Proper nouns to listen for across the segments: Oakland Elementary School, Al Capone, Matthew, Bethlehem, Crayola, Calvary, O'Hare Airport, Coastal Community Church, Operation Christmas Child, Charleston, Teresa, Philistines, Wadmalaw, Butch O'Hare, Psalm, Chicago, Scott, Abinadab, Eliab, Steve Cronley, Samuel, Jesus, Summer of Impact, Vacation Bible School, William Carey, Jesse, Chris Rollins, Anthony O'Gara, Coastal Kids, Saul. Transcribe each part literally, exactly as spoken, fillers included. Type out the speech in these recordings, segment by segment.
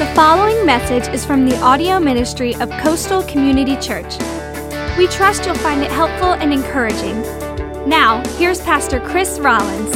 The following message is from the audio ministry of Coastal Community Church. We trust you'll find it helpful and encouraging. Now, here's Pastor Chris Rollins.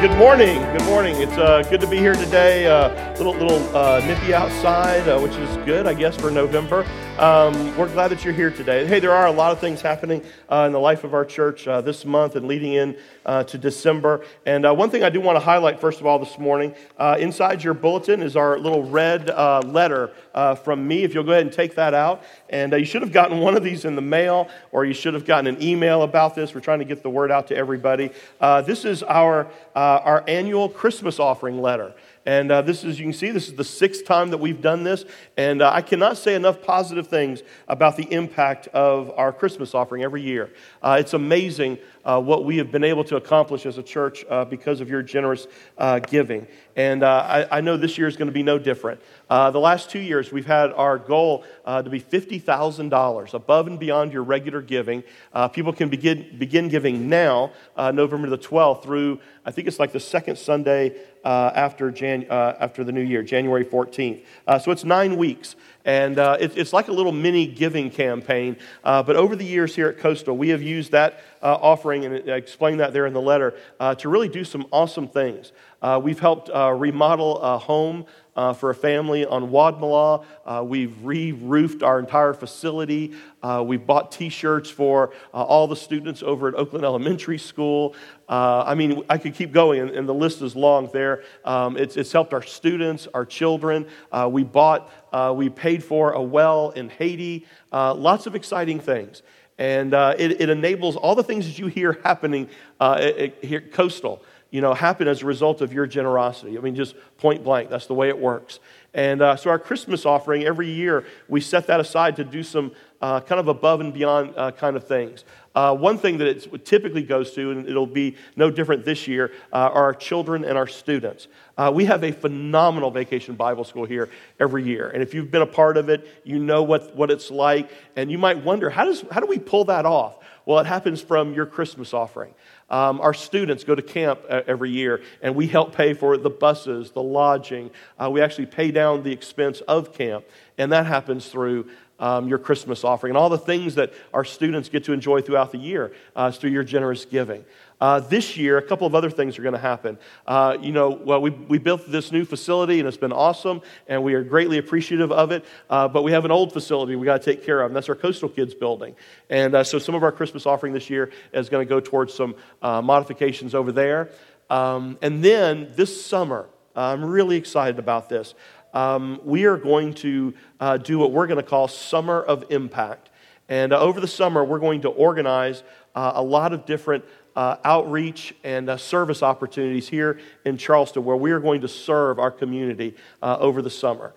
Good morning. Good morning. It's uh, good to be here today. Uh, little little uh, nippy outside, uh, which is good, I guess, for November. Um, we're glad that you're here today. Hey, there are a lot of things happening uh, in the life of our church uh, this month and leading in uh, to December. And uh, one thing I do want to highlight, first of all, this morning, uh, inside your bulletin is our little red uh, letter uh, from me. If you'll go ahead and take that out. And uh, you should have gotten one of these in the mail, or you should have gotten an email about this. We're trying to get the word out to everybody. Uh, this is our uh, our annual Christmas offering letter. And uh, this is, you can see, this is the sixth time that we've done this. And uh, I cannot say enough positive things about the impact of our Christmas offering every year. Uh, it's amazing uh, what we have been able to accomplish as a church uh, because of your generous uh, giving. And uh, I, I know this year is going to be no different. Uh, the last two years, we've had our goal uh, to be fifty thousand dollars above and beyond your regular giving. Uh, people can begin begin giving now, uh, November the twelfth through, I think it's like the second Sunday Uh, after Jan, uh, after the new year, January fourteenth. Uh, so it's nine weeks, and uh, it, it's like a little mini giving campaign. Uh, but over the years here at Coastal, we have used that uh, offering, and I explained that there in the letter, uh, to really do some awesome things. Uh, we've helped uh, remodel a home Uh, for a family on Wadmalaw. Uh, we've re-roofed our entire facility. Uh, we bought T-shirts for uh, all the students over at Oakland Elementary School. Uh, I mean, I could keep going, and, and the list is long there. Um, it's, it's helped our students, our children. Uh, we bought, uh, we paid for a well in Haiti. Uh, lots of exciting things. And uh, it, it enables all the things that you hear happening uh, at, at, here at Coastal. You know, happen as a result of your generosity. I mean, just point blank, that's the way it works. And uh, so our Christmas offering, every year, we set that aside to do some uh, kind of above and beyond uh, kind of things. Uh, one thing that it typically goes to, and it'll be no different this year, uh, are our children and our students. Uh, we have a phenomenal Vacation Bible School here every year. And if you've been a part of it, you know what, what it's like. And you might wonder, how does how do we pull that off? Well, it happens from your Christmas offering. Um, our students go to camp uh, every year, and we help pay for the buses, the lodging. Uh, we actually pay down the expense of camp, and that happens through um, your Christmas offering. And all the things that our students get to enjoy throughout the year uh, is through your generous giving. Uh, this year, a couple of other things are going to happen. Uh, you know, well, we we built this new facility, and it's been awesome, and we are greatly appreciative of it. Uh, but we have an old facility we got to take care of, and that's our Coastal Kids building. And uh, so some of our Christmas offering this year is going to go towards some uh, modifications over there. Um, and then this summer, uh, I'm really excited about this. Um, we are going to uh, do what we're going to call Summer of Impact. And uh, over the summer, we're going to organize uh, a lot of different Uh, outreach and uh, service opportunities here in Charleston, where we are going to serve our community uh, over the summer.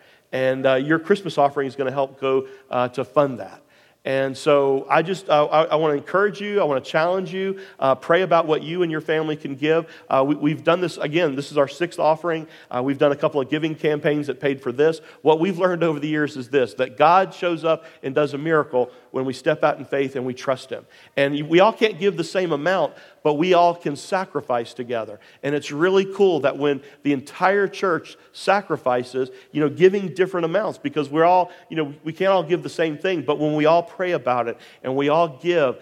And uh, your Christmas offering is going to help go uh, to fund that. And so I just, uh, I, I want to encourage you, I want to challenge you, uh, pray about what you and your family can give. Uh, we, we've done this, again, this is our sixth offering. Uh, we've done a couple of giving campaigns that paid for this. What we've learned over the years is this, that God shows up and does a miracle when we step out in faith and we trust Him. And we all can't give the same amount, but we all can sacrifice together. And it's really cool that when the entire church sacrifices, you know, giving different amounts, because we're all, you know, we can't all give the same thing, but when we all pray about it and we all give,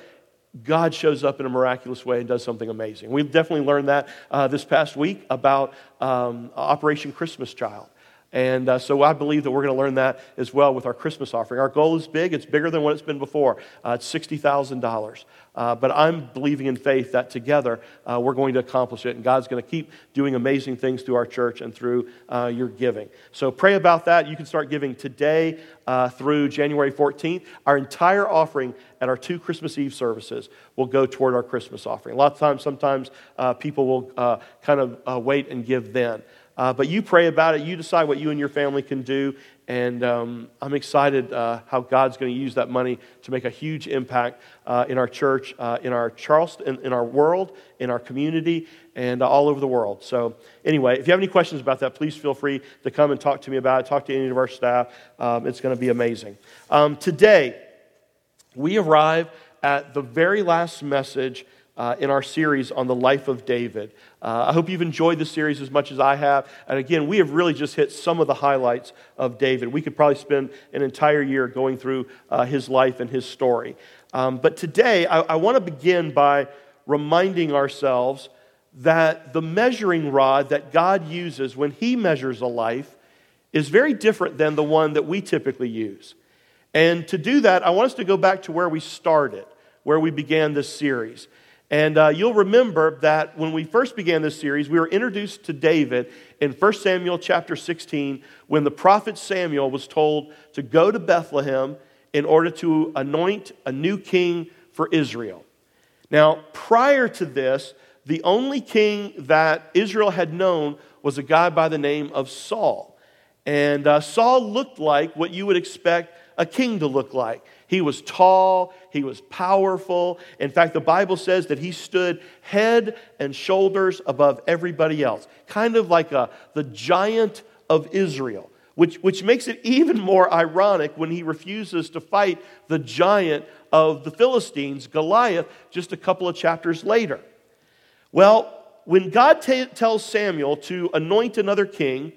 God shows up in a miraculous way and does something amazing. We definitely learned that uh, this past week about um, Operation Christmas Child. And uh, so I believe that we're going to learn that as well with our Christmas offering. Our goal is big. It's bigger than what it's been before. Uh, it's sixty thousand dollars. Uh, but I'm believing in faith that together uh, we're going to accomplish it. And God's going to keep doing amazing things through our church and through uh, your giving. So pray about that. You can start giving today uh, through January fourteenth. Our entire offering at our two Christmas Eve services will go toward our Christmas offering. A lot of times, sometimes uh, people will uh, kind of uh, wait and give then. Uh, but you pray about it. You decide what you and your family can do. And um, I'm excited uh, how God's going to use that money to make a huge impact uh, in our church, uh, in our Charleston, in, in our world, in our community, and uh, all over the world. So anyway, if you have any questions about that, please feel free to come and talk to me about it. Talk to any of our staff. Um, it's going to be amazing. Um, today, we arrive at the very last message uh, in our series on the life of David. Uh, I hope you've enjoyed the series as much as I have. And again, we have really just hit some of the highlights of David. We could probably spend an entire year going through uh, his life and his story. Um, but today, I, I want to begin by reminding ourselves that the measuring rod that God uses when he measures a life is very different than the one that we typically use. And to do that, I want us to go back to where we started, where we began this series. And uh, you'll remember that when we first began this series, we were introduced to David in First Samuel chapter sixteen, when the prophet Samuel was told to go to Bethlehem in order to anoint a new king for Israel. Now, prior to this, the only king that Israel had known was a guy by the name of Saul. And uh, Saul looked like what you would expect a king to look like. He was tall, he was powerful. In fact, the Bible says that he stood head and shoulders above everybody else, kind of like a, the giant of Israel, which, which makes it even more ironic when he refuses to fight the giant of the Philistines, Goliath, just a couple of chapters later. Well, when God t- tells Samuel to anoint another king,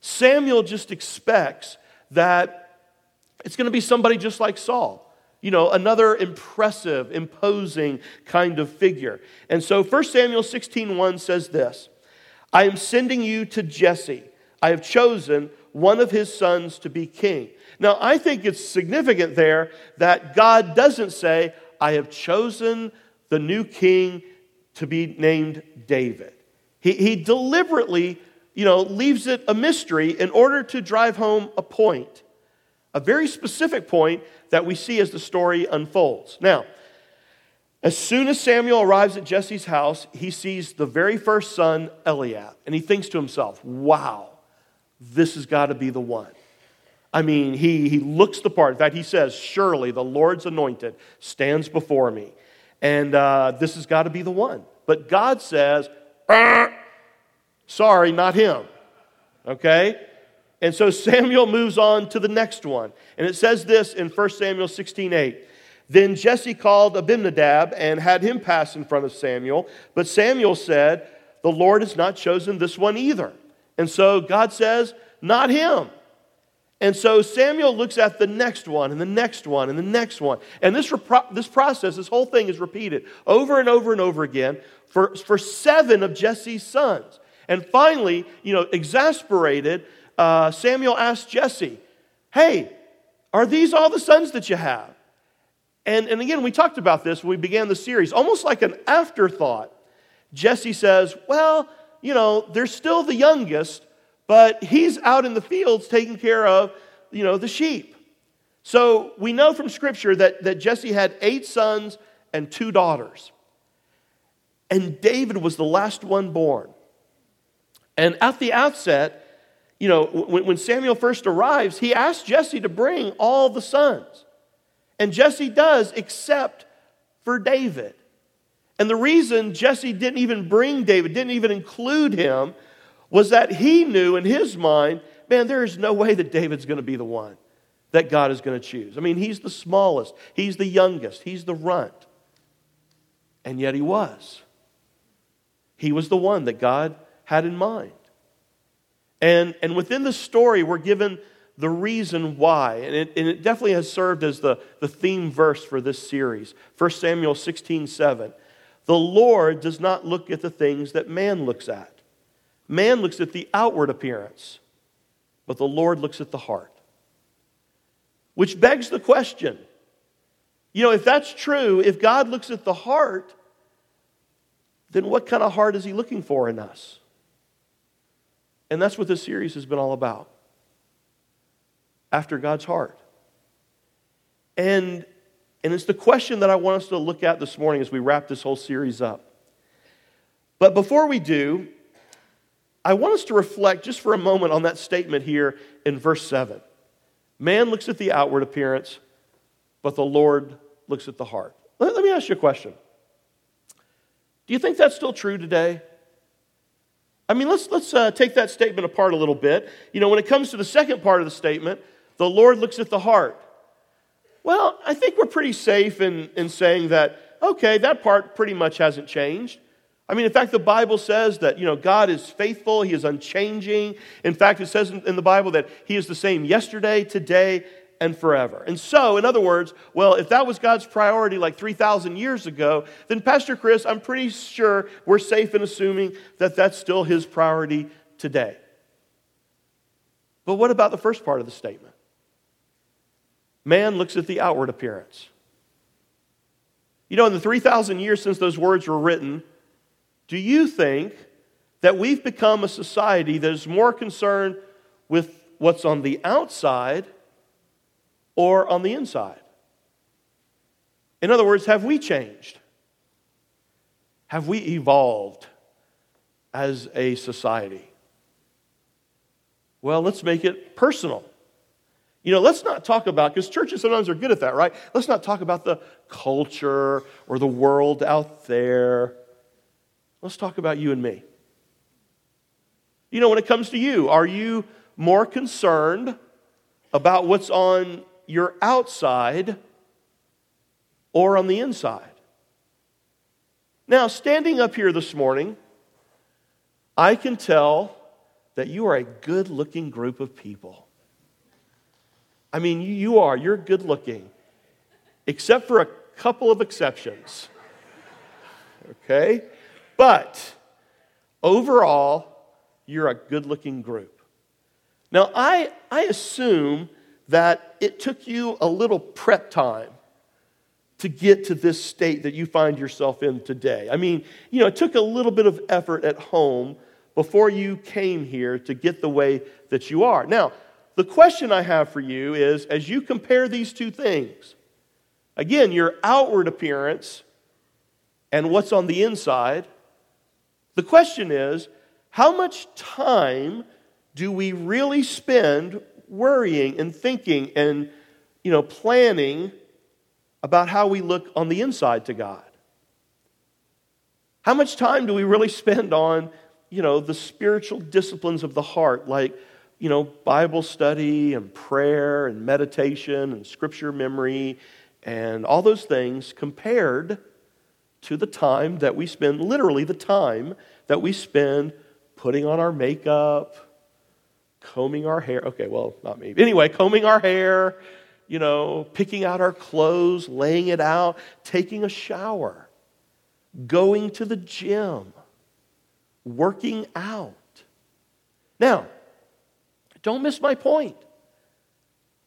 Samuel just expects that it's going to be somebody just like Saul. You know, another impressive, imposing kind of figure. And so First Samuel sixteen one says this, "I am sending you to Jesse. I have chosen one of his sons to be king." Now, I think it's significant there that God doesn't say, "I have chosen the new king to be named David." He, he deliberately, you know, leaves it a mystery in order to drive home a point, a very specific point that we see as the story unfolds. Now, as soon as Samuel arrives at Jesse's house, he sees the very first son, Eliab, and he thinks to himself, wow, this has got to be the one. I mean, he, he looks the part. In fact, he says, "Surely the Lord's anointed stands before me." And uh, this has got to be the one. But God says, sorry, not him. Okay? And so Samuel moves on to the next one. And it says this in First Samuel sixteen eight. "Then Jesse called Abinadab and had him pass in front of Samuel. But Samuel said, 'The Lord has not chosen this one either.'" And so God says, not him. And so Samuel looks at the next one and the next one and the next one. And this repro- this process, this whole thing is repeated over and over and over again for, for seven of Jesse's sons. And finally, you know, exasperated, uh, Samuel asked Jesse, "Hey, are these all the sons that you have?" And, and again, we talked about this when we began the series. Almost like an afterthought, Jesse says, "Well, you know, they're still the youngest, but he's out in the fields taking care of, you know, the sheep." So we know from Scripture that, that Jesse had eight sons and two daughters. And David was the last one born. And at the outset, you know, when, when Samuel first arrives, he asks Jesse to bring all the sons. And Jesse does, except for David. And the reason Jesse didn't even bring David, didn't even include him, was that he knew in his mind, man, there is no way that David's going to be the one that God is going to choose. I mean, he's the smallest, he's the youngest, he's the runt. And yet he was. He was the one that God had in mind. And, and within the story, we're given the reason why. And it, and it definitely has served as the, the theme verse for this series. First Samuel sixteen seven. "The Lord does not look at the things that man looks at. Man looks at the outward appearance, but the Lord looks at the heart." Which begs the question, you know, if that's true, if God looks at the heart, then what kind of heart is he looking for in us? And that's what this series has been all about. After God's heart. And, and it's the question that I want us to look at this morning as we wrap this whole series up. But before we do, I want us to reflect just for a moment on that statement here in verse seven. Man looks at the outward appearance, but the Lord looks at the heart. Let, let me ask you a question. Do you think that's still true today? I mean, let's, let's uh, take that statement apart a little bit. You know, when it comes to the second part of the statement, the Lord looks at the heart. Well, I think we're pretty safe in, in saying that okay, that part pretty much hasn't changed. I mean, in fact, the Bible says that, you know, God is faithful. He is unchanging. In fact, it says in the Bible that he is the same yesterday, today, and forever. And so, in other words, well, if that was God's priority like three thousand years ago, then Pastor Chris, I'm pretty sure we're safe in assuming that that's still his priority today. But what about the first part of the statement? Man looks at the outward appearance. You know, in the three thousand years since those words were written, do you think that we've become a society that is more concerned with what's on the outside or on the inside? In other words, have we changed? Have we evolved as a society? Well, let's make it personal. You know, let's not talk about, because churches sometimes are good at that, right? Let's not talk about the culture or the world out there. Let's talk about you and me. You know, when it comes to you, are you more concerned about what's on your outside or on the inside? Now, standing up here this morning, I can tell that you are a good-looking group of people. I mean, you are. You're good-looking, except for a couple of exceptions. Okay? But overall, you're a good-looking group. Now, I, I assume that it took you a little prep time to get to this state that you find yourself in today. I mean, you know, it took a little bit of effort at home before you came here to get the way that you are. Now, the question I have for you is, as you compare these two things, again, your outward appearance and what's on the inside, the question is, how much time do we really spend worrying and thinking and, you know, planning about how we look on the inside to God? How much time do we really spend on, you know, the spiritual disciplines of the heart, like, you know, Bible study and prayer and meditation and scripture memory and all those things compared to the time that we spend, literally the time that we spend putting on our makeup, combing our hair. Okay, well, not me. Anyway, combing our hair, you know, picking out our clothes, laying it out, taking a shower, going to the gym, working out. Now, don't miss my point.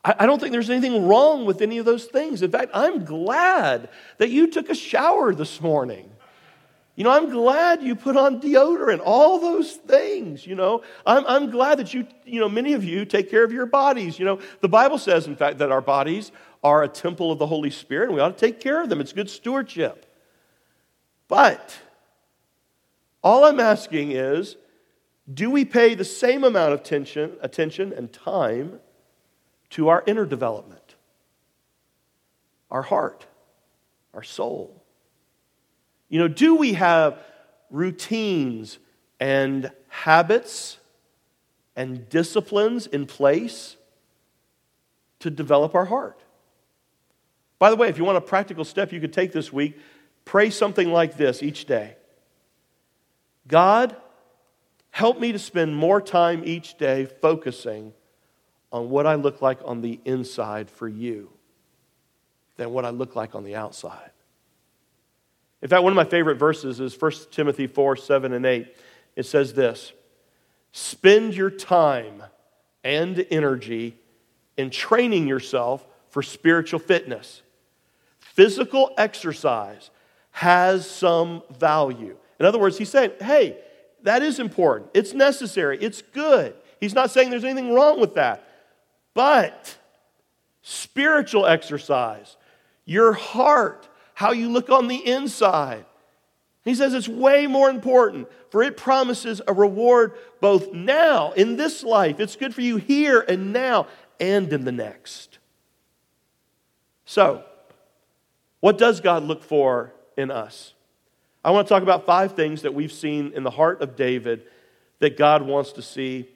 I don't think there's anything wrong with any of those things. In fact, I'm glad that you took a shower this morning. You know, I'm glad you put on deodorant, all those things, you know. I'm, I'm glad that you, you know, many of you take care of your bodies. You know, the Bible says, in fact, that our bodies are a temple of the Holy Spirit, and we ought to take care of them. It's good stewardship. But all I'm asking is, do we pay the same amount of attention, attention and time to our inner development, our heart, our soul? You know, do we have routines and habits and disciplines in place to develop our heart? By the way, if you want a practical step you could take this week, pray something like this each day. God, help me to spend more time each day focusing on what I look like on the inside for you than what I look like on the outside. In fact, one of my favorite verses is First Timothy four, seven, and eight. It says this: spend your time and energy in training yourself for spiritual fitness. Physical exercise has some value. In other words, he's saying, hey, that is important. It's necessary. It's good. He's not saying there's anything wrong with that. But spiritual exercise, your heart, how you look on the inside, he says it's way more important, for it promises a reward both now, in this life. It's good for you here and now and in the next. So, what does God look for in us? I want to talk about five things that we've seen in the heart of David that God wants to see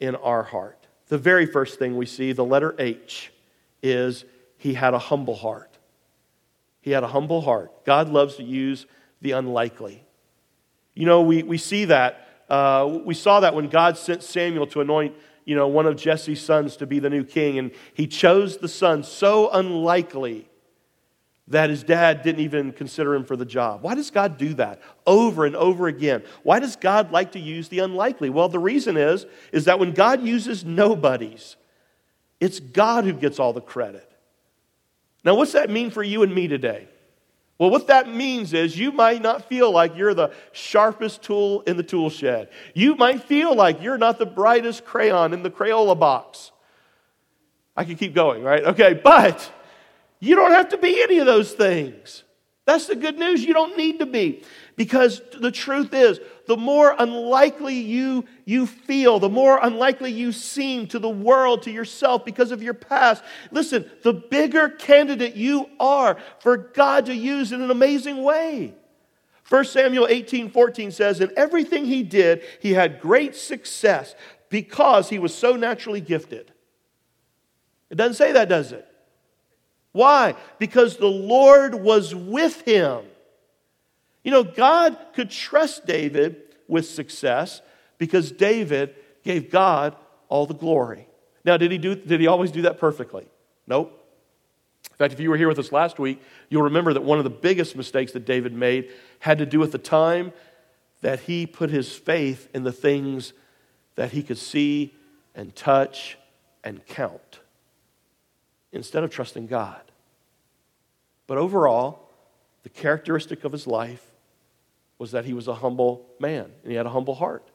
in our heart. The very first thing we see, the letter H, is he had a humble heart. He had a humble heart. God loves to use the unlikely. You know, we, we see that. Uh, we saw that when God sent Samuel to anoint, you know, one of Jesse's sons to be the new king. And he chose the son so unlikely that his dad didn't even consider him for the job. Why does God do that over and over again? Why does God like to use the unlikely? Well, the reason is, is that when God uses nobodies, it's God who gets all the credit. Now, what's that mean for you and me today? Well, what that means is you might not feel like you're the sharpest tool in the tool shed. You might feel like you're not the brightest crayon in the Crayola box. I can keep going, right? Okay, but you don't have to be any of those things. That's the good news. You don't need to be. Because the truth is, the more unlikely you, you feel, the more unlikely you seem to the world, to yourself, because of your past. Listen, the bigger candidate you are for God to use in an amazing way. First Samuel eighteen fourteen says, in everything he did, he had great success because he was so naturally gifted. It doesn't say that, does it? Why? Because the Lord was with him. You know, God could trust David with success because David gave God all the glory. Now, did he do? Did he always do that perfectly? Nope. In fact, if you were here with us last week, you'll remember that one of the biggest mistakes that David made had to do with the time that he put his faith in the things that he could see and touch and count instead of trusting God. But overall, the characteristic of his life was that he was a humble man, and he had a humble heart.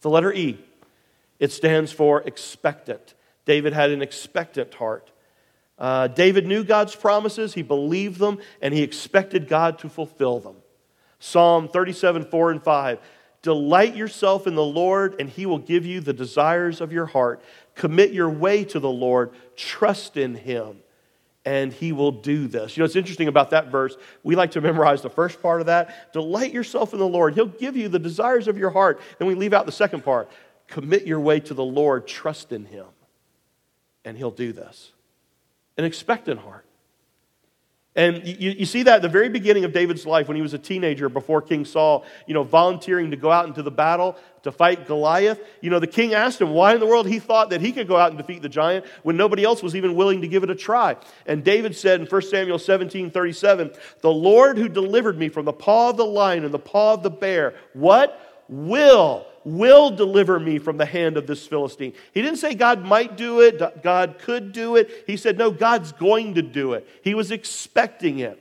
The letter E, it stands for expectant. David had an expectant heart. Uh, David knew God's promises, he believed them, and he expected God to fulfill them. Psalm thirty-seven, four and five, delight yourself in the Lord, and he will give you the desires of your heart. Commit your way to the Lord, trust in him, and he will do this. You know, it's interesting about that verse. We like to memorize the first part of that. Delight yourself in the Lord. He'll give you the desires of your heart. Then we leave out the second part. Commit your way to the Lord. Trust in him. And he'll do this. An expectant heart. And you, you see that at the very beginning of David's life when he was a teenager before King Saul, you know, volunteering to go out into the battle to fight Goliath. You know, the king asked him why in the world he thought that he could go out and defeat the giant when nobody else was even willing to give it a try. And David said in First Samuel seventeen thirty-seven, the Lord who delivered me from the paw of the lion and the paw of the bear, what? Will, will deliver me from the hand of this Philistine. He didn't say God might do it, God could do it. He said, no, God's going to do it. He was expecting it.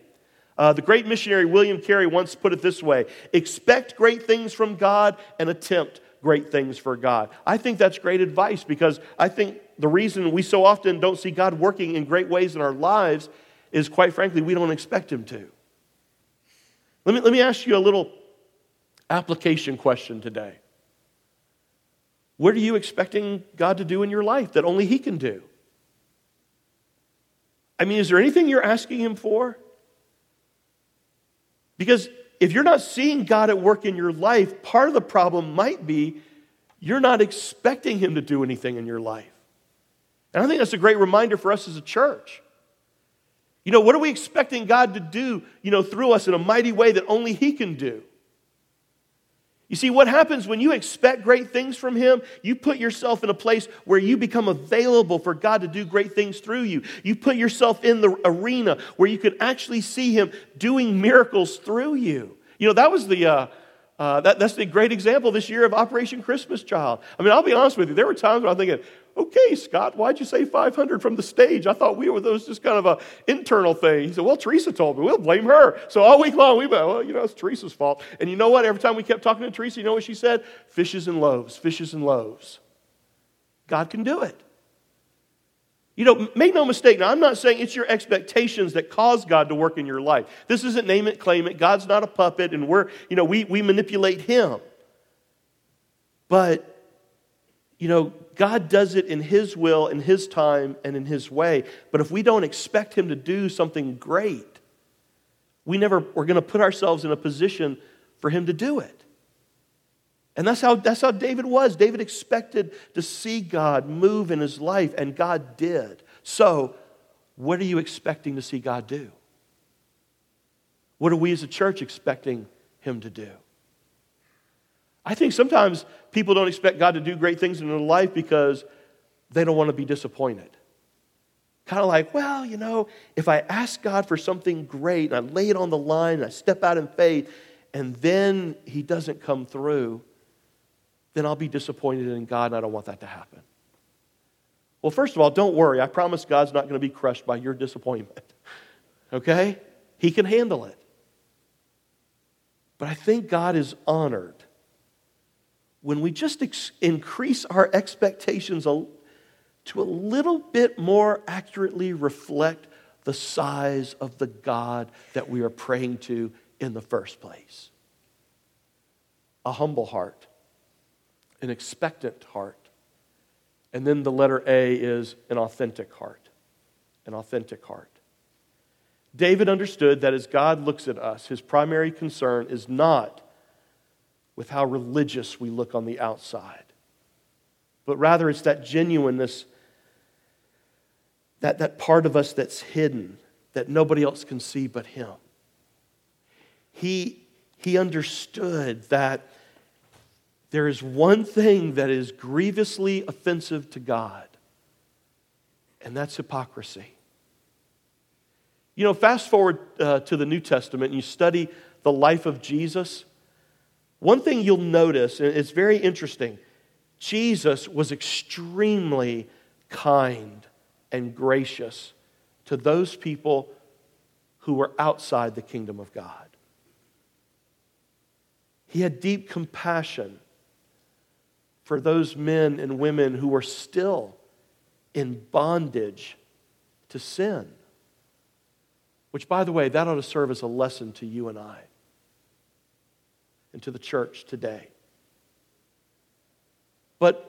Uh, the great missionary William Carey once put it this way, expect great things from God and attempt great things for God. I think that's great advice because I think the reason we so often don't see God working in great ways in our lives is, quite frankly, we don't expect him to. Let me, let me ask you a little application question today. What are you expecting God to do in your life that only he can do? I mean, is there anything you're asking him for? Because if you're not seeing God at work in your life, part of the problem might be you're not expecting him to do anything in your life. And I think that's a great reminder for us as a church. You know, what are we expecting God to do, you know, through us in a mighty way that only he can do? You see, what happens when you expect great things from him, you put yourself in a place where you become available for God to do great things through you. You put yourself in the arena where you could actually see him doing miracles through you. You know, that was the uh, uh, that, that's the great example this year of Operation Christmas Child. I mean, I'll be honest with you. There were times when I'm thinking, okay, Scott, why'd you say five hundred from the stage? I thought we were those just kind of an internal thing. He said, well, Teresa told me. We'll blame her. So all week long, we've been, well, you know, it's Teresa's fault. And you know what? Every time we kept talking to Teresa, you know what she said? Fishes and loaves, fishes and loaves. God can do it. You know, make no mistake. Now, I'm not saying it's your expectations that cause God to work in your life. This isn't name it, claim it. God's not a puppet, and we're, you know, we, we manipulate him. But, you know, God does it in his will, in his time, and in his way. But if we don't expect him to do something great, we never we're going to put ourselves in a position for him to do it. And that's how that's how David was. David expected to see God move in his life, and God did. So, what are you expecting to see God do? What are we as a church expecting him to do? I think sometimes people don't expect God to do great things in their life because they don't want to be disappointed. Kind of like, well, you know, if I ask God for something great, and I lay it on the line, and I step out in faith, and then he doesn't come through, then I'll be disappointed in God, and I don't want that to happen. Well, first of all, don't worry. I promise God's not going to be crushed by your disappointment, okay? He can handle it. But I think God is honored when we just ex- increase our expectations a to a little bit more accurately reflect the size of the God that we are praying to in the first place. A humble heart, an expectant heart, and then the letter A is an authentic heart, an authentic heart. David understood that as God looks at us, his primary concern is not with how religious we look on the outside, but rather it's that genuineness, that, that part of us that's hidden, that nobody else can see but him. He, he understood that there is one thing that is grievously offensive to God, and that's hypocrisy. You know, fast forward uh, to the New Testament, and you study the life of Jesus. One thing you'll notice, and it's very interesting, Jesus was extremely kind and gracious to those people who were outside the kingdom of God. He had deep compassion for those men and women who were still in bondage to sin. Which, by the way, that ought to serve as a lesson to you and I and to the church today. But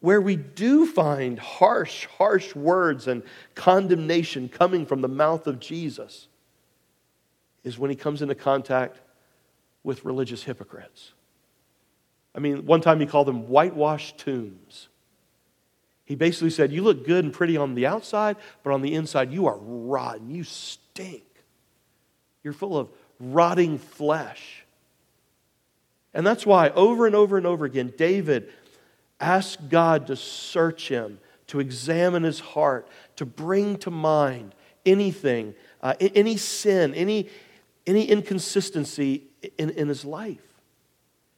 where we do find harsh, harsh words and condemnation coming from the mouth of Jesus is when he comes into contact with religious hypocrites. I mean, one time he called them whitewashed tombs. He basically said, you look good and pretty on the outside, but on the inside you are rotten, you stink. You're full of rotting flesh. And that's why over and over and over again, David ask God to search him, to examine his heart, to bring to mind anything, uh, any sin, any, any inconsistency in, in his life.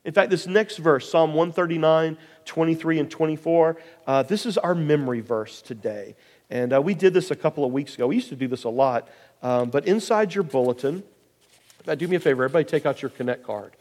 In fact, this next verse, Psalm one thirty-nine, twenty-three, and twenty-four, uh, this is our memory verse today. And uh, we did this a couple of weeks ago. We used to do this a lot. Um, but inside your bulletin, now do me a favor, everybody take out your Connect card.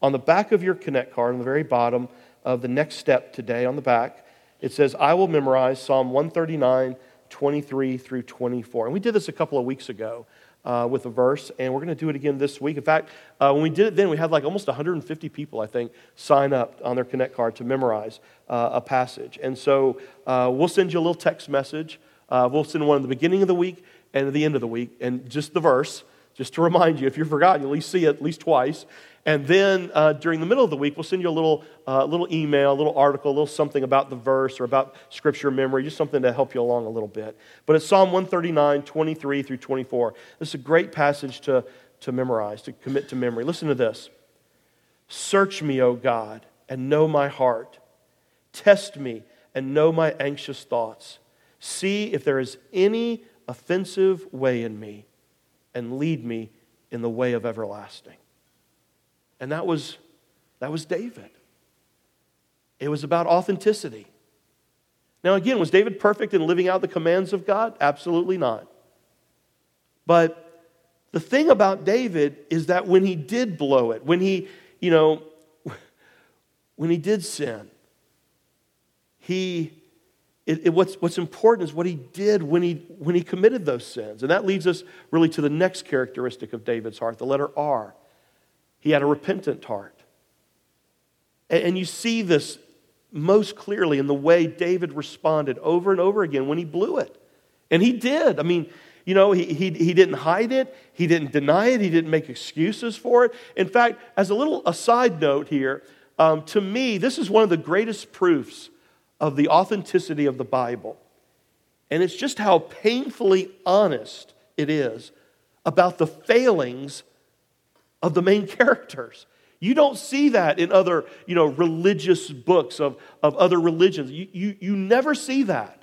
On the back of your Connect card, on the very bottom, of the next step today on the back, it says, I will memorize Psalm one thirty-nine, twenty-three through twenty-four. And we did this a couple of weeks ago uh, with a verse, and we're going to do it again this week. In fact, uh, when we did it then, we had like almost one hundred fifty people, I think, sign up on their Connect card to memorize uh, a passage. And so uh, we'll send you a little text message. Uh, we'll send one at the beginning of the week and at the end of the week, and just the verse, just to remind you. If you've forgotten, you'll at least see it at least twice. And then uh, during the middle of the week, we'll send you a little uh, little email, a little article, a little something about the verse or about scripture memory, just something to help you along a little bit. But it's Psalm one thirty-nine, twenty-three through twenty-four. This is a great passage to, to memorize, to commit to memory. Listen to this. Search me, O God, and know my heart. Test me and know my anxious thoughts. See if there is any offensive way in me, and lead me in the way of everlasting. And that was, that was David. It was about authenticity. Now again, was David perfect in living out the commands of God? Absolutely not. But the thing about David is that when he did blow it, when he, you know, when he did sin, he, it, it, what's, what's important is what he did when he, when he committed those sins. And that leads us really to the next characteristic of David's heart, the letter R. He had a repentant heart. And you see this most clearly in the way David responded over and over again when he blew it. And he did. I mean, you know, he, he, he didn't hide it. He didn't deny it. He didn't make excuses for it. In fact, as a little aside note here, um, to me, this is one of the greatest proofs of the authenticity of the Bible. And it's just how painfully honest it is about the failings of the main characters. You don't see that in other, you know, religious books of, of other religions. You, you, you never see that.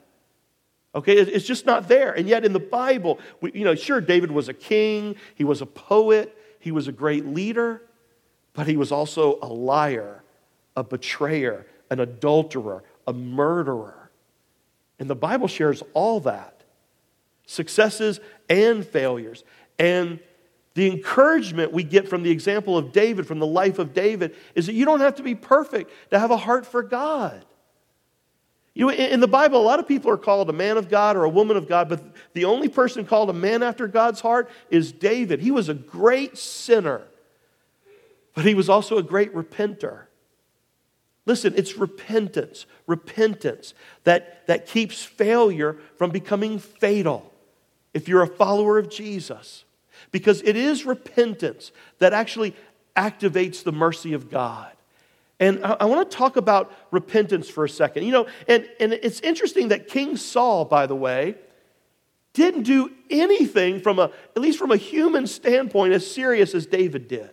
Okay, it's just not there. And yet in the Bible, we, you know, sure, David was a king, he was a poet, he was a great leader, but he was also a liar, a betrayer, an adulterer, a murderer. And the Bible shares all that, successes and failures. And the encouragement we get from the example of David, from the life of David, is that you don't have to be perfect to have a heart for God. You know, in the Bible, a lot of people are called a man of God or a woman of God, but the only person called a man after God's heart is David. He was a great sinner, but he was also a great repenter. Listen, it's repentance, repentance that, that keeps failure from becoming fatal if you're a follower of Jesus. Because it is repentance that actually activates the mercy of God. And I, I want to talk about repentance for a second. You know, and, and it's interesting that King Saul, by the way, didn't do anything from a, at least from a human standpoint, as serious as David did,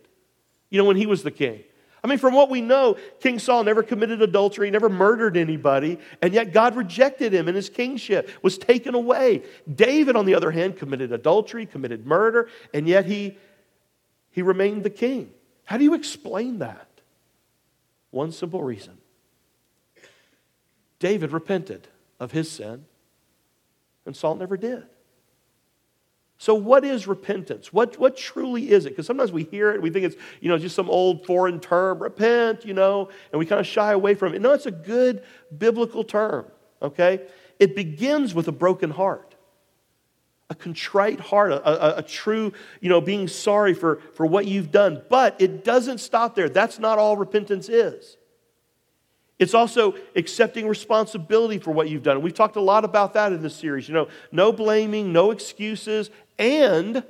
you know, when he was the king. I mean, from what we know, King Saul never committed adultery, never murdered anybody, and yet God rejected him and his kingship was taken away. David, on the other hand, committed adultery, committed murder, and yet he, he remained the king. How do you explain that? One simple reason. David repented of his sin, and Saul never did. So what is repentance? What, what truly is it? Because sometimes we hear it, we think it's, you know, just some old foreign term, repent, you know, and we kind of shy away from it. No, it's a good biblical term, okay? It begins with a broken heart, a contrite heart, a, a, a true, you know, being sorry for, for what you've done. But it doesn't stop there. That's not all repentance is. It's also accepting responsibility for what you've done. We've talked a lot about that in this series. You know, no blaming, no excuses, and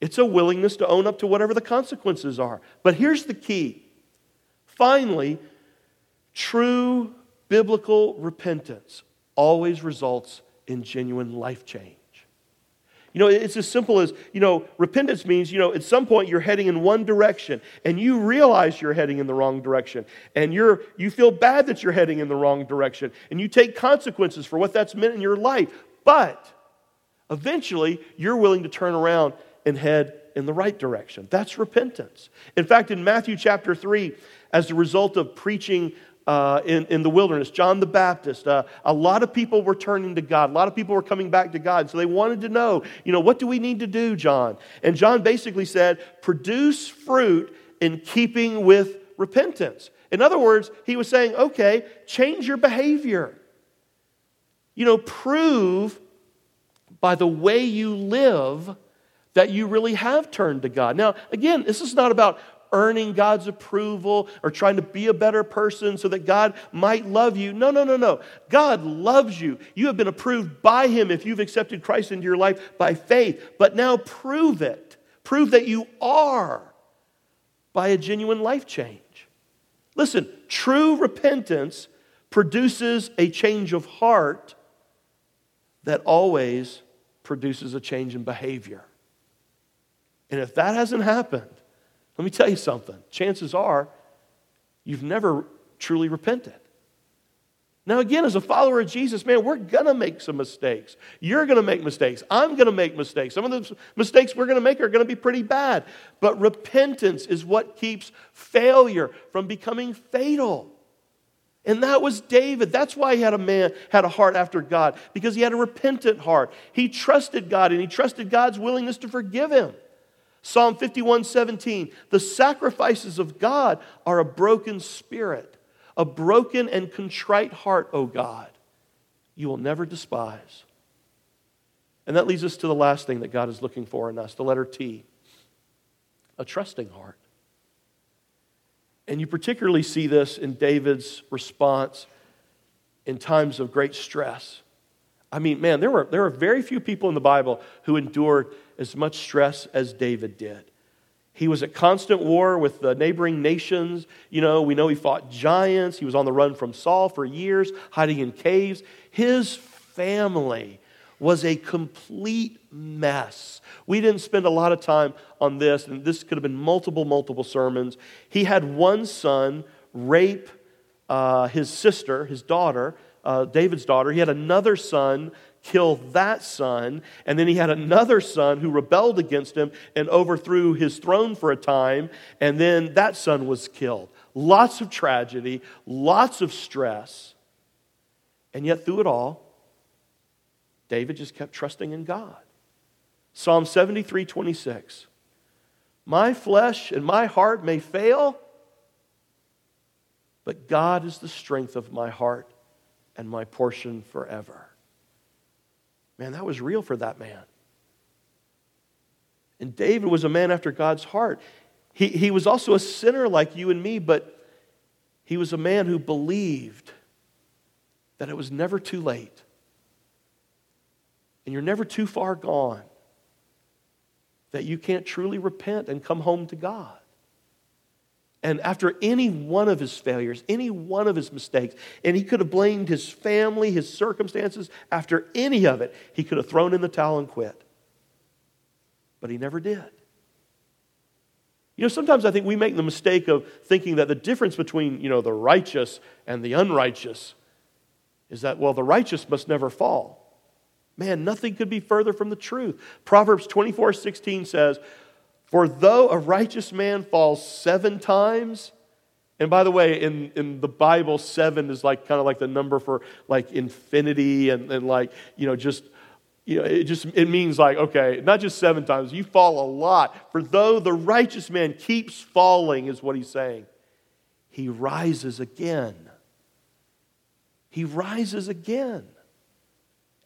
it's a willingness to own up to whatever the consequences are. But here's the key. Finally, true biblical repentance always results in genuine life change. You know, it's as simple as, you know, repentance means, you know, at some point you're heading in one direction and you realize you're heading in the wrong direction and you're you feel bad that you're heading in the wrong direction and you take consequences for what that's meant in your life. But eventually you're willing to turn around and head in the right direction. That's repentance. In fact, in Matthew chapter three, as a result of preaching Uh, in, in the wilderness, John the Baptist, uh, a lot of people were turning to God. A lot of people were coming back to God. So they wanted to know, you know, what do we need to do, John? And John basically said, produce fruit in keeping with repentance. In other words, he was saying, okay, change your behavior. You know, prove by the way you live that you really have turned to God. Now, again, this is not about earning God's approval or trying to be a better person so that God might love you. No, no, no, no. God loves you. You have been approved by Him if you've accepted Christ into your life by faith. But now prove it. Prove that you are by a genuine life change. Listen, true repentance produces a change of heart that always produces a change in behavior. And if that hasn't happened, let me tell you something. Chances are you've never truly repented. Now again, as a follower of Jesus, man, we're going to make some mistakes. You're going to make mistakes. I'm going to make mistakes. Some of the mistakes we're going to make are going to be pretty bad. But repentance is what keeps failure from becoming fatal. And that was David. That's why he had a man, had a heart after God, because he had a repentant heart. He trusted God, and he trusted God's willingness to forgive him. Psalm fifty-one seventeen, the sacrifices of God are a broken spirit, a broken and contrite heart, O God, you will never despise. And that leads us to the last thing that God is looking for in us, the letter T, a trusting heart. And you particularly see this in David's response in times of great stress. I mean, man, there were there were very few people in the Bible who endured as much stress as David did. He was at constant war with the neighboring nations. You know, we know he fought giants. He was on the run from Saul for years, hiding in caves. His family was a complete mess. We didn't spend a lot of time on this, and this could have been multiple, multiple sermons. He had one son rape uh, his sister, his daughter, uh, David's daughter. He had another son kill that son, and then he had another son who rebelled against him and overthrew his throne for a time, and then that son was killed. Lots of tragedy, lots of stress, and yet through it all, David just kept trusting in God. Psalm seventy-three twenty-six. My flesh and my heart may fail, but God is the strength of my heart and my portion forever. Man, that was real for that man. And David was a man after God's heart. He, he was also a sinner like you and me, but he was a man who believed that it was never too late. And you're never too far gone that you can't truly repent and come home to God. And after any one of his failures, any one of his mistakes, and he could have blamed his family, his circumstances, after any of it, he could have thrown in the towel and quit. But he never did. You know, sometimes I think we make the mistake of thinking that the difference between, you know, the righteous and the unrighteous is that, well, the righteous must never fall. Man, nothing could be further from the truth. Proverbs twenty-four sixteen says, for though a righteous man falls seven times, and by the way, in, in the Bible, seven is like kind of like the number for like infinity and, and like, you know, just, you know, it just, it means like, okay, not just seven times, you fall a lot. For though the righteous man keeps falling is what he's saying. He rises again. He rises again.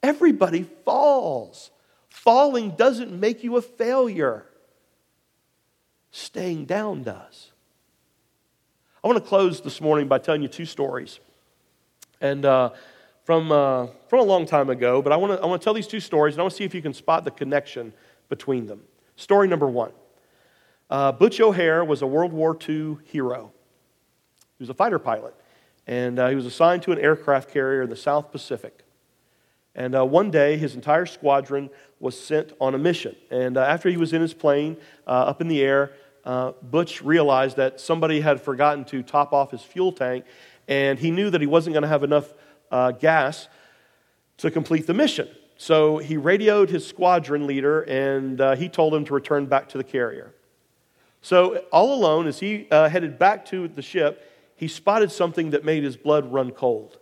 Everybody falls. Falling doesn't make you a failure. Staying down does. I want to close this morning by telling you two stories, and uh, from uh, from a long time ago. But I want to I want to tell these two stories, and I want to see if you can spot the connection between them. Story number one: uh, Butch O'Hare was a World War Two hero. He was a fighter pilot, and uh, he was assigned to an aircraft carrier in the South Pacific. And uh, one day, his entire squadron was sent on a mission. And uh, after he was in his plane uh, up in the air, uh, Butch realized that somebody had forgotten to top off his fuel tank, and he knew that he wasn't going to have enough uh, gas to complete the mission. So he radioed his squadron leader, and uh, he told him to return back to the carrier. So all alone, as he uh, headed back to the ship, he spotted something that made his blood run cold.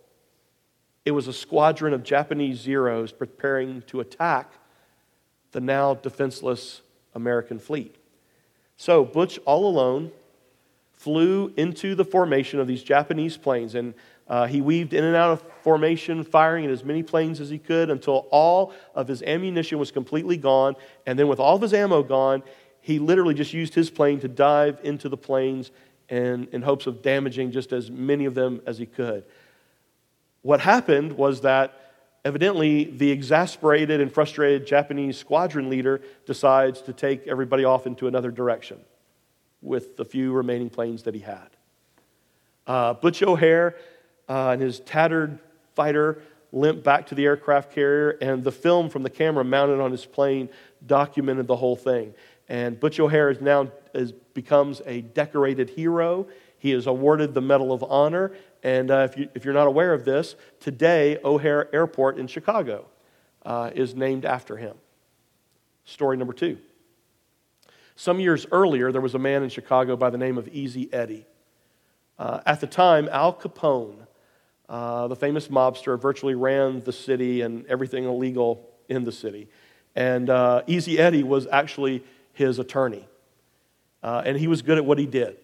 It was a squadron of Japanese Zeros preparing to attack the now defenseless American fleet. So Butch, all alone, flew into the formation of these Japanese planes, and uh, he weaved in and out of formation, firing at as many planes as he could until all of his ammunition was completely gone, and then with all of his ammo gone, he literally just used his plane to dive into the planes and in hopes of damaging just as many of them as he could. What happened was that evidently the exasperated and frustrated Japanese squadron leader decides to take everybody off into another direction with the few remaining planes that he had. Uh, Butch O'Hare uh, and his tattered fighter limped back to the aircraft carrier, and the film from the camera mounted on his plane documented the whole thing. And Butch O'Hare is now is, becomes a decorated hero. He is awarded the Medal of Honor. And uh, if, you, if you're not aware of this, today O'Hare Airport in Chicago uh, is named after him. Story number two. Some years earlier, there was a man in Chicago by the name of Easy Eddie. Uh, at the time, Al Capone, uh, the famous mobster, virtually ran the city and everything illegal in the city. And uh, Easy Eddie was actually his attorney. Uh, and he was good at what he did.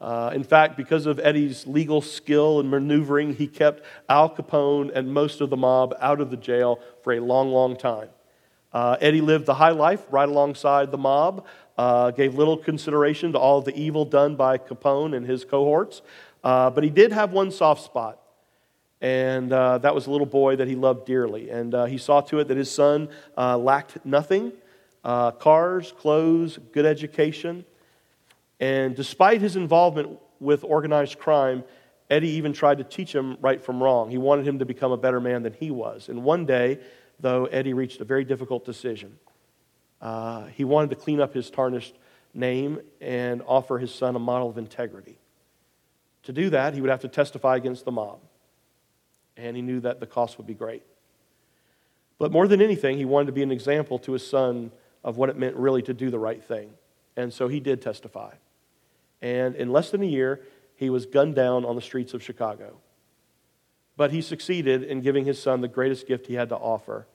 Uh, in fact, because of Eddie's legal skill and maneuvering, he kept Al Capone and most of the mob out of the jail for a long, long time. Uh, Eddie lived the high life right alongside the mob, uh, gave little consideration to all of the evil done by Capone and his cohorts, uh, but he did have one soft spot, and uh, that was a little boy that he loved dearly, and uh, he saw to it that his son uh, lacked nothing, uh, cars, clothes, good education. And despite his involvement with organized crime, Eddie even tried to teach him right from wrong. He wanted him to become a better man than he was. And one day, though, Eddie reached a very difficult decision. Uh, he wanted to clean up his tarnished name and offer his son a model of integrity. To do that, he would have to testify against the mob. And he knew that the cost would be great. But more than anything, he wanted to be an example to his son of what it meant really to do the right thing. And so he did testify. And in less than a year, he was gunned down on the streets of Chicago. But he succeeded in giving his son the greatest gift he had to offer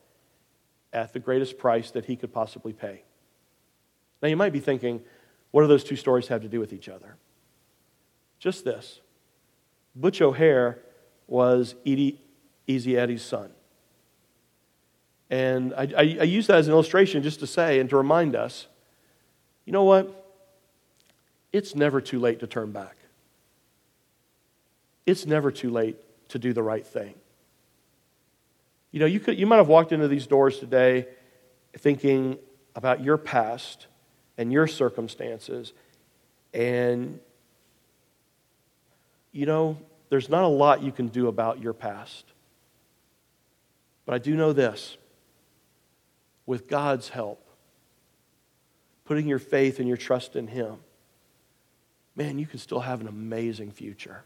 at the greatest price that he could possibly pay. Now you might be thinking, what do those two stories have to do with each other? Just this. Butch O'Hare was Eddie, Easy Eddie's son. And I, I, I use that as an illustration just to say and to remind us, you know what? It's never too late to turn back. It's never too late to do the right thing. You know, you could, you might have walked into these doors today thinking about your past and your circumstances, and you know, there's not a lot you can do about your past. But I do know this. With God's help, putting your faith and your trust in Him, man, you can still have an amazing future.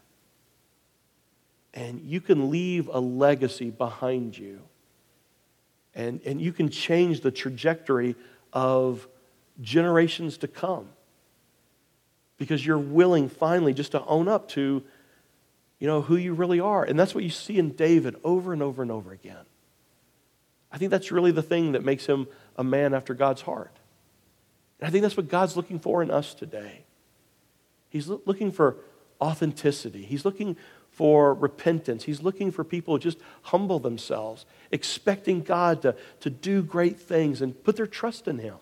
And you can leave a legacy behind you. And, and you can change the trajectory of generations to come. Because you're willing finally just to own up to, you know, who you really are. And that's what you see in David over and over and over again. I think that's really the thing that makes him a man after God's heart. And I think that's what God's looking for in us today. He's looking for authenticity. He's looking for repentance. He's looking for people who just humble themselves, expecting God to, to do great things and put their trust in Him.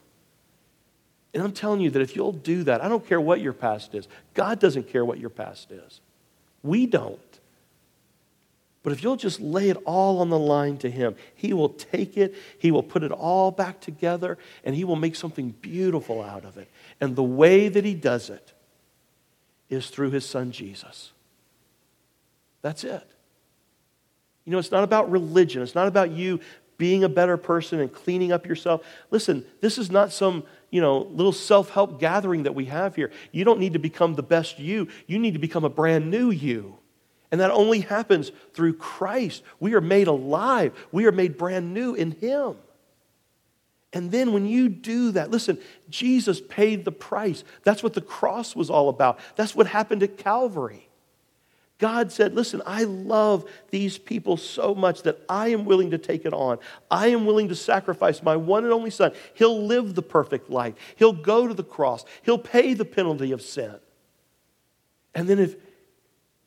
And I'm telling you that if you'll do that, I don't care what your past is. God doesn't care what your past is. We don't. But if you'll just lay it all on the line to Him, He will take it, He will put it all back together, and He will make something beautiful out of it. And the way that He does it is through His Son, Jesus. That's it. You know, it's not about religion. It's not about you being a better person and cleaning up yourself. Listen, this is not some, you know, little self-help gathering that we have here. You don't need to become the best you. You need to become a brand new you. And that only happens through Christ. We are made alive. We are made brand new in Him. And then when you do that, listen, Jesus paid the price. That's what the cross was all about. That's what happened at Calvary. God said, listen, I love these people so much that I am willing to take it on. I am willing to sacrifice my one and only son. He'll live the perfect life. He'll go to the cross. He'll pay the penalty of sin. And then if,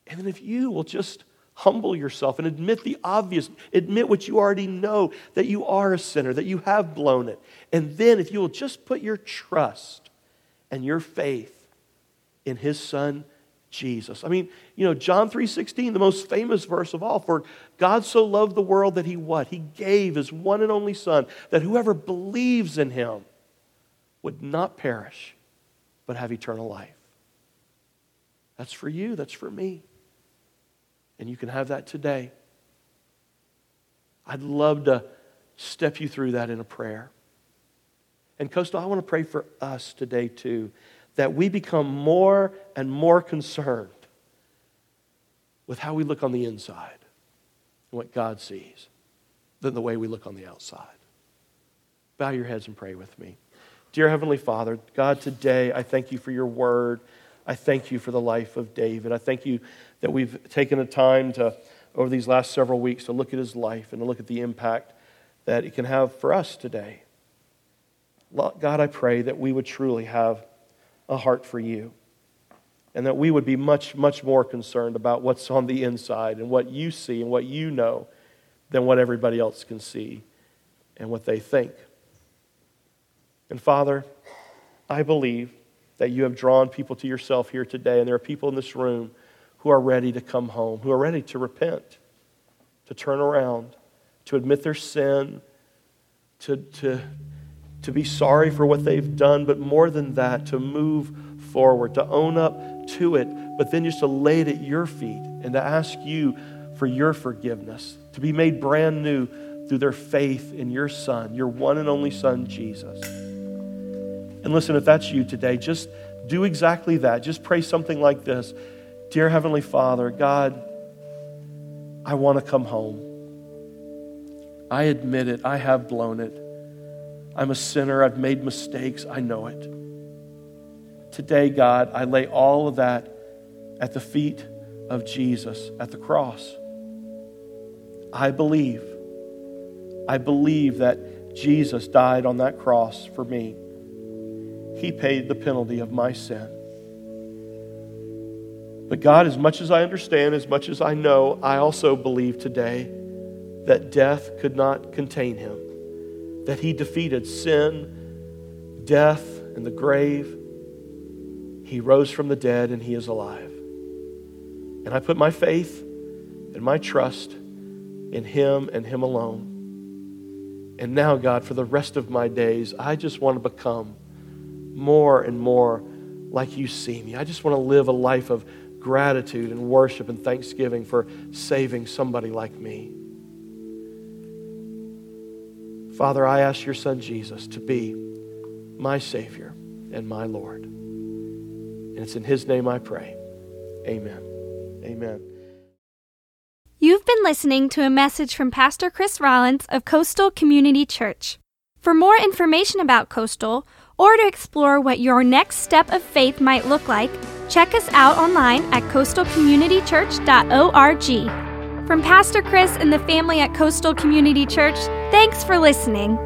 and then if you will just humble yourself and admit the obvious, admit what you already know, that you are a sinner, that you have blown it. And then if you will just put your trust and your faith in His Son, Jesus. I mean, you know, John three sixteen, the most famous verse of all, for God so loved the world that He what? He gave His one and only Son, that whoever believes in Him would not perish, but have eternal life. That's for you, that's for me. And you can have that today. I'd love to step you through that in a prayer. And Coastal, I want to pray for us today too, that we become more and more concerned with how we look on the inside and what God sees than the way we look on the outside. Bow your heads and pray with me. Dear Heavenly Father, God, today I thank You for Your word. I thank You for the life of David. I thank You that we've taken the time to, over these last several weeks, to look at his life and to look at the impact that it can have for us today. God, I pray that we would truly have a heart for You, and that we would be much, much more concerned about what's on the inside and what You see and what You know than what everybody else can see and what they think. And Father, I believe that You have drawn people to Yourself here today, and there are people in this room who are ready to come home, who are ready to repent, to turn around, to admit their sin, to... to to be sorry for what they've done, but more than that, to move forward, to own up to it, but then just to lay it at your feet and to ask you for your forgiveness, to be made brand new through their faith in your Son, your one and only Son, Jesus. And listen, if that's you today, just do exactly that. Just pray something like this. Dear Heavenly Father, God, I want to come home. I admit it. I have blown it. I'm a sinner. I've made mistakes. I know it. Today, God, I lay all of that at the feet of Jesus at the cross. I believe. I believe that Jesus died on that cross for me. He paid the penalty of my sin. But God, as much as I understand, as much as I know, I also believe today that death could not contain him, that he defeated sin, death, and the grave. He rose from the dead and he is alive. And I put my faith and my trust in him and him alone. And now, God, for the rest of my days, I just want to become more and more like you see me. I just want to live a life of gratitude and worship and thanksgiving for saving somebody like me. Father, I ask your Son Jesus to be my Savior and my Lord. And it's in his name I pray. Amen. Amen. You've been listening to a message from Pastor Chris Rollins of Coastal Community Church. For more information about Coastal, or to explore what your next step of faith might look like, check us out online at coastal community church dot org. From Pastor Chris and the family at Coastal Community Church, thanks for listening.